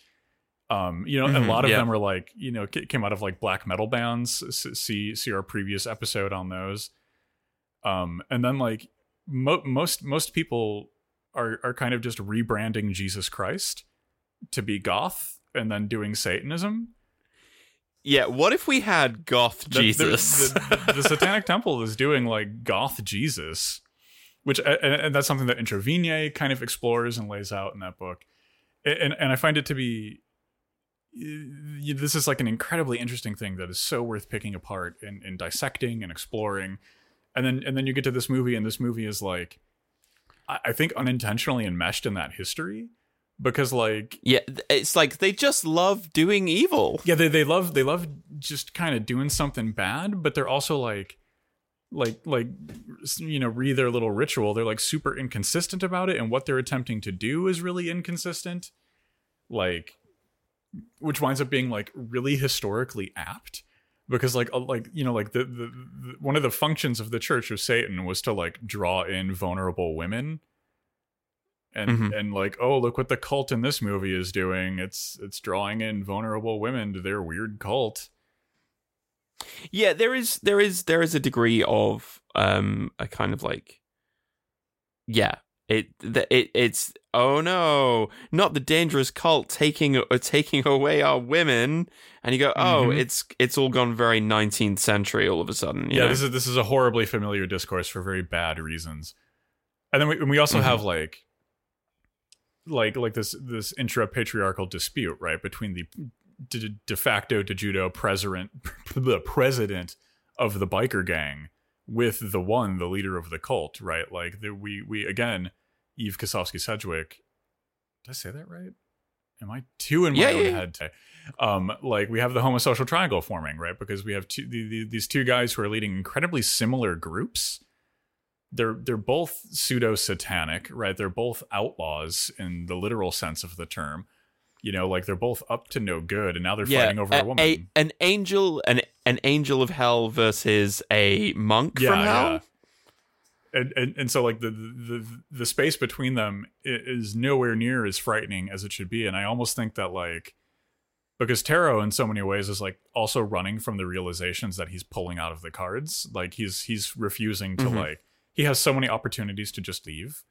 A lot of them are like, you know, came out of like black metal bands. See our previous episode on those. And then like most people are kind of just rebranding Jesus Christ to be goth and then doing Satanism. Yeah, what if we had goth Jesus? The Satanic Temple is doing like goth Jesus, which and that's something that Introvigne kind of explores and lays out in that book. And I find it to be, this is like an incredibly interesting thing that is so worth picking apart and dissecting and exploring. And then you get to this movie, and this movie is like, I think unintentionally enmeshed in that history, because like, yeah, it's like they just love doing evil. Yeah, they love just kind of doing something bad, but they're also like you know, read their little ritual. They're like super inconsistent about it, and what they're attempting to do is really inconsistent, like, which winds up being like really historically apt. Because the one of the functions of the Church of Satan was to like draw in vulnerable women, and like, oh, look what the cult in this movie is doing. It's drawing in vulnerable women to their weird cult. Yeah, there is a degree of a kind of like, yeah, it's oh no, not the dangerous cult taking away our women, and you go, oh, it's all gone very 19th century all of a sudden. You know? This is a horribly familiar discourse for very bad reasons, and then we also have like this intra-patriarchal dispute right between the de facto de judo president of the biker gang with the leader of the cult, right? Like we again, Eve Kosofsky-Sedgwick. Did I say that right? Am I too in my own head today? Like we have the homosocial triangle forming, right? Because we have these two guys who are leading incredibly similar groups. They're both pseudo satanic, right? They're both outlaws in the literal sense of the term. You know, like they're both up to no good, and now they're fighting over a woman. An angel of hell versus a monk from hell. Yeah. And so like the space between them is nowhere near as frightening as it should be. And I almost think that like, because Tarot in so many ways is like also running from the realizations that he's pulling out of the cards. Like he's refusing to like, he has so many opportunities to just leave.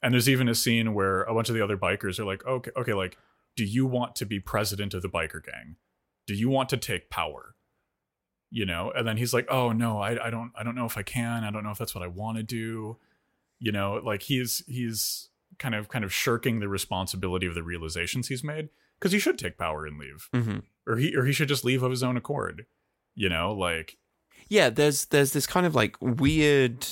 And there's even a scene where a bunch of the other bikers are like, okay, like, do you want to be president of the biker gang? Do you want to take power? You know? And then he's like, oh no, I don't know if I can. I don't know if that's what I want to do. You know, like he's kind of shirking the responsibility of the realizations he's made, because he should take power and leave, or he should just leave of his own accord. You know, like, yeah, there's this kind of like weird,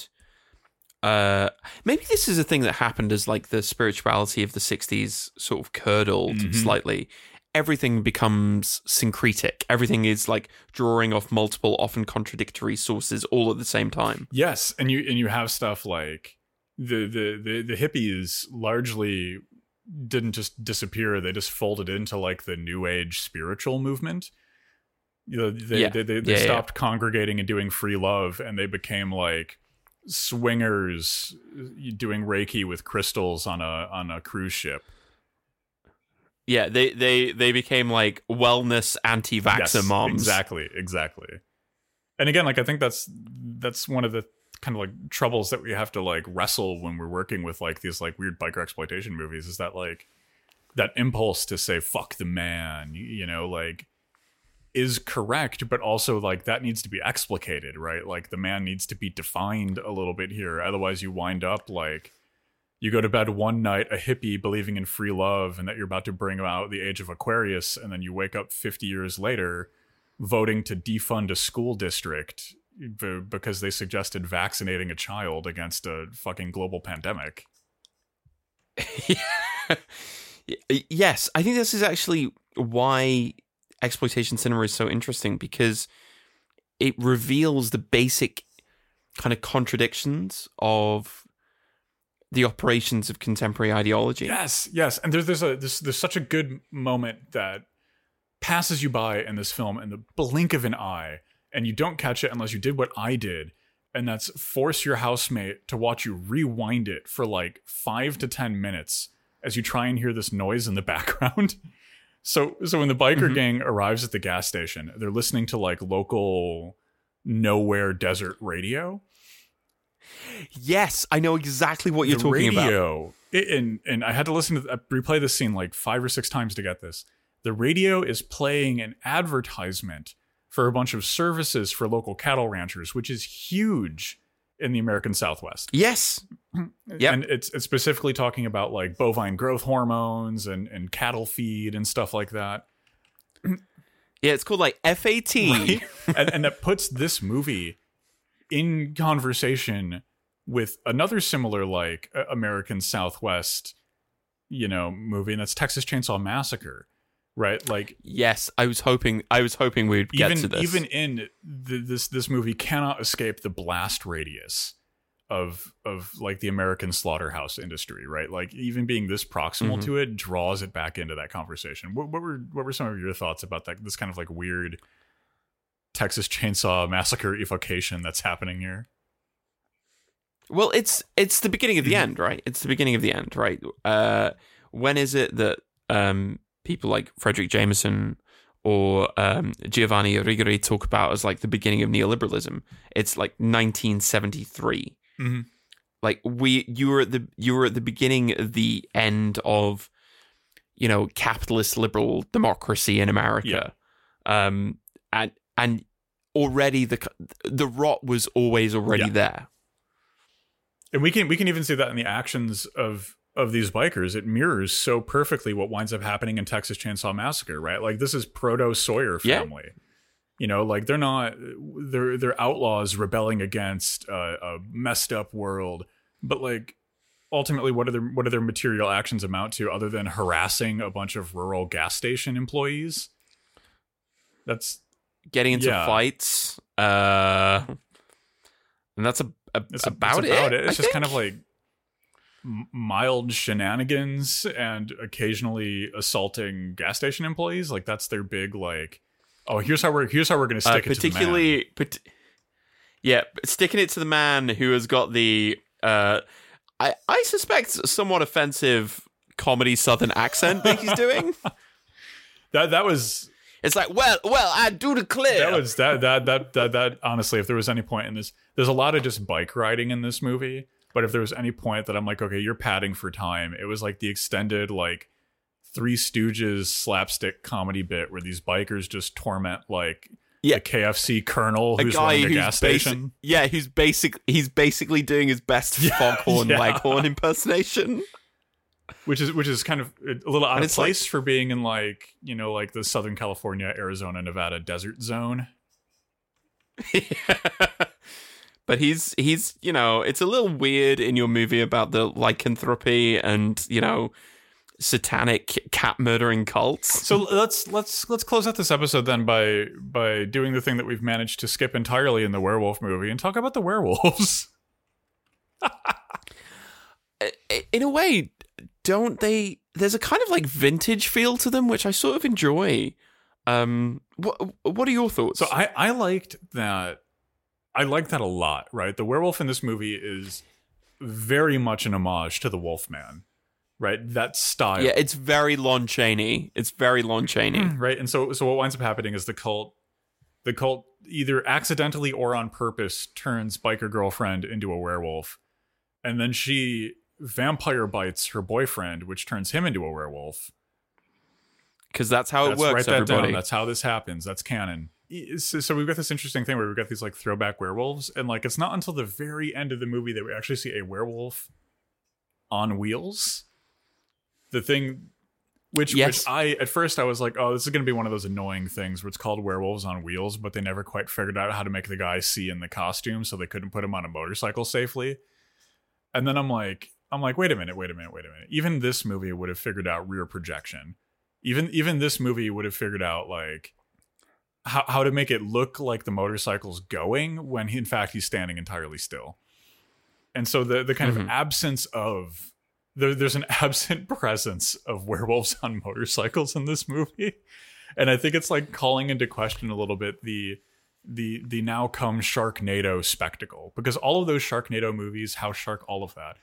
maybe this is a thing that happened as like the spirituality of the 60s sort of curdled slightly. Everything becomes syncretic. Everything is like drawing off multiple, often contradictory sources all at the same time. Yes, and you have stuff like the hippies largely didn't just disappear. They just folded into like the New Age spiritual movement. You know, they stopped congregating and doing free love, and they became like swingers doing Reiki with crystals on a cruise ship. Yeah, they became like wellness anti-vaxxer moms. Exactly. And again, like I think that's one of the kind of like troubles that we have to like wrestle when we're working with like these like weird biker exploitation movies, is that like that impulse to say fuck the man, you know, like is correct, but also like that needs to be explicated, right? Like the man needs to be defined a little bit here. Otherwise you wind up like You go to bed one night, a hippie believing in free love and that you're about to bring about the age of Aquarius. And then you wake up 50 years later voting to defund a school district because they suggested vaccinating a child against a fucking global pandemic. Yes, I think this is actually why exploitation cinema is so interesting, because it reveals the basic kind of contradictions of the operations of contemporary ideology. Yes. And there's such a good moment that passes you by in this film in the blink of an eye, and you don't catch it unless you did what I did, and that's force your housemate to watch you rewind it for like 5 to 10 minutes as you try and hear this noise in the background. So when the biker gang arrives at the gas station, they're listening to like local nowhere desert radio. Yes, I know exactly what you're talking about. And I had to listen to replay this scene like 5 or 6 times to get this. The radio is playing an advertisement for a bunch of services for local cattle ranchers, which is huge in the American Southwest. Yes. Yep. And it's specifically talking about like bovine growth hormones and cattle feed and stuff like that. Yeah, it's called like FAT. Right? and that puts this movie in conversation with another similar like American Southwest, movie, and that's Texas Chainsaw Massacre. Right, like yes, I was hoping we'd get to this. Even in this movie cannot escape the blast radius of like the American slaughterhouse industry, right? Like even being this proximal to it draws it back into that conversation. What were some of your thoughts about that? This kind of like weird Texas Chainsaw Massacre evocation that's happening here. Well, it's the beginning of the end, right? It's the beginning of the end, right? When is it that? People like Frederick Jameson or Giovanni Rigori talk about as like the beginning of neoliberalism. It's like 1973. Mm-hmm. Like you were at the beginning of the end of, capitalist liberal democracy in America. Yeah. And already the rot was always there. And we can even see that in the actions of these bikers. It mirrors so perfectly what winds up happening in Texas Chainsaw Massacre, right? Like this is proto Sawyer family, like they're outlaws rebelling against a messed up world. But like, ultimately, what are their material actions amount to other than harassing a bunch of rural gas station employees? That's getting into fights. And that's about it. It's just kind of like mild shenanigans and occasionally assaulting gas station employees. Like that's their big like, oh, here's how we're going to stick it to the man. Sticking it to the man who has got the I suspect somewhat offensive comedy Southern accent that he's doing. that was. It's like, well, I do declare. That honestly, if there was any point in this, there's a lot of just bike riding in this movie. But if there was any point that I'm like, okay, you're padding for time, it was like the extended like Three Stooges slapstick comedy bit where these bikers just torment like the KFC colonel who's running the gas station. Yeah, he's basically doing his best Foghorn Leghorn impersonation, which is kind of a little out of place for being in like like the Southern California, Arizona, Nevada desert zone. But he's it's a little weird in your movie about the lycanthropy and satanic cat murdering cults. So let's close out this episode then by doing the thing that we've managed to skip entirely in the werewolf movie and talk about the werewolves. In a way, don't they? There's a kind of like vintage feel to them, which I sort of enjoy. What are your thoughts? So I liked that. I like that a lot, right? The werewolf in this movie is very much an homage to the Wolfman, right? That style. Yeah, it's very Lon Chaney. Right? And so what winds up happening is the cult either accidentally or on purpose turns biker girlfriend into a werewolf. And then she vampire bites her boyfriend, which turns him into a werewolf. Because that's how it works, everybody. Down. That's how this happens. That's canon. So we've got this interesting thing where we've got these like throwback werewolves, and like it's not until the very end of the movie that we actually see a werewolf on wheels. The thing, which at first I was like, oh, this is going to be one of those annoying things where it's called Werewolves on Wheels, but they never quite figured out how to make the guy see in the costume, so they couldn't put him on a motorcycle safely. And then I'm like, wait a minute. Even this movie would have figured out rear projection. Even this movie would have figured out like how to make it look like the motorcycle's going when he, in fact, he's standing entirely still. And so the kind of absence of there's an absent presence of werewolves on motorcycles in this movie. And I think it's like calling into question a little bit the now come Sharknado spectacle, because all of those Sharknado movies, House Shark, all of that,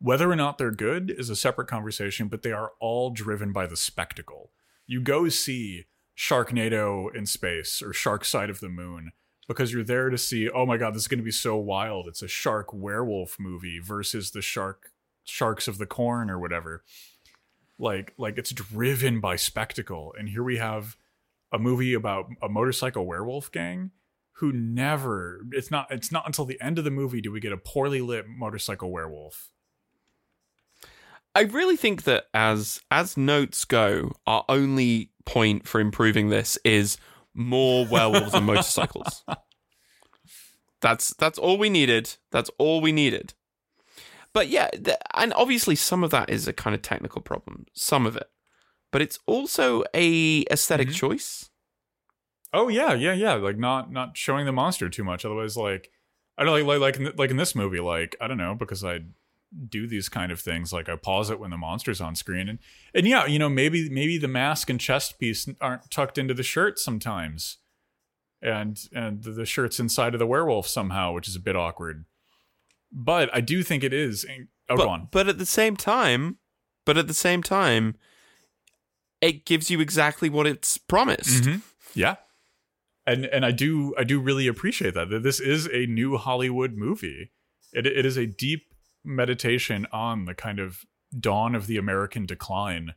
whether or not they're good is a separate conversation, but they are all driven by the spectacle. You go see Sharknado in space or Shark Side of the Moon because you're there to see, oh my God, this is going to be so wild. It's a shark werewolf movie versus the sharks of the corn or whatever. Like it's driven by spectacle. And here we have a movie about a motorcycle werewolf gang who never, it's not until the end of the movie do we get a poorly lit motorcycle werewolf. I really think that as notes go, our only point for improving this is more werewolves and motorcycles. That's all we needed. But yeah, and obviously some of that is a kind of technical problem, some of it. But it's also a aesthetic choice. Oh yeah. Like not showing the monster too much. Otherwise, like I don't like in this movie, like I don't know, because I do these kind of things, like I pause it when the monster's on screen, and yeah, you know, maybe the mask and chest piece aren't tucked into the shirt sometimes, and the shirt's inside of the werewolf somehow, which is a bit awkward, but I do think it is but at the same time it gives you exactly what it's promised. Yeah, and I do really appreciate that this is a new Hollywood movie. It is a deep meditation on the kind of dawn of the American decline,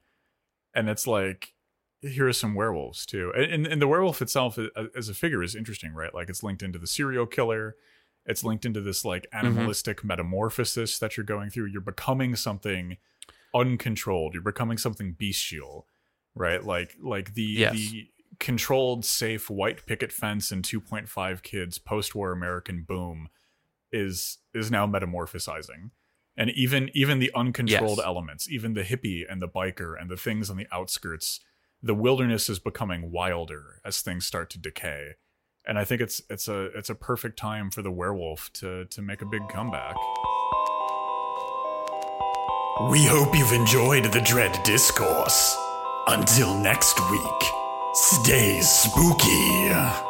and it's like, here are some werewolves too, and the werewolf itself as a figure is interesting, right? Like it's linked into the serial killer, it's linked into this like animalistic metamorphosis that you're going through. You're becoming something uncontrolled, you're becoming something bestial, right? Like the controlled, safe white picket fence and 2.5 kids post-war American boom is now metamorphosizing. And even the uncontrolled elements, even the hippie and the biker and the things on the outskirts, the wilderness is becoming wilder as things start to decay. And I think it's a perfect time for the werewolf to make a big comeback. We hope you've enjoyed the Dread Discourse. Until next week, stay spooky.